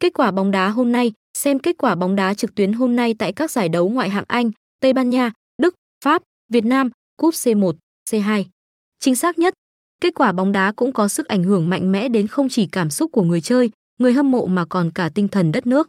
Kết quả bóng đá hôm nay, xem kết quả bóng đá trực tuyến hôm nay tại các giải đấu Ngoại hạng Anh, Tây Ban Nha, Đức, Pháp, Việt Nam, Cúp C1, C2. Chính xác nhất, kết quả bóng đá cũng có sức ảnh hưởng mạnh mẽ đến không chỉ cảm xúc của người chơi, người hâm mộ mà còn cả tinh thần đất nước.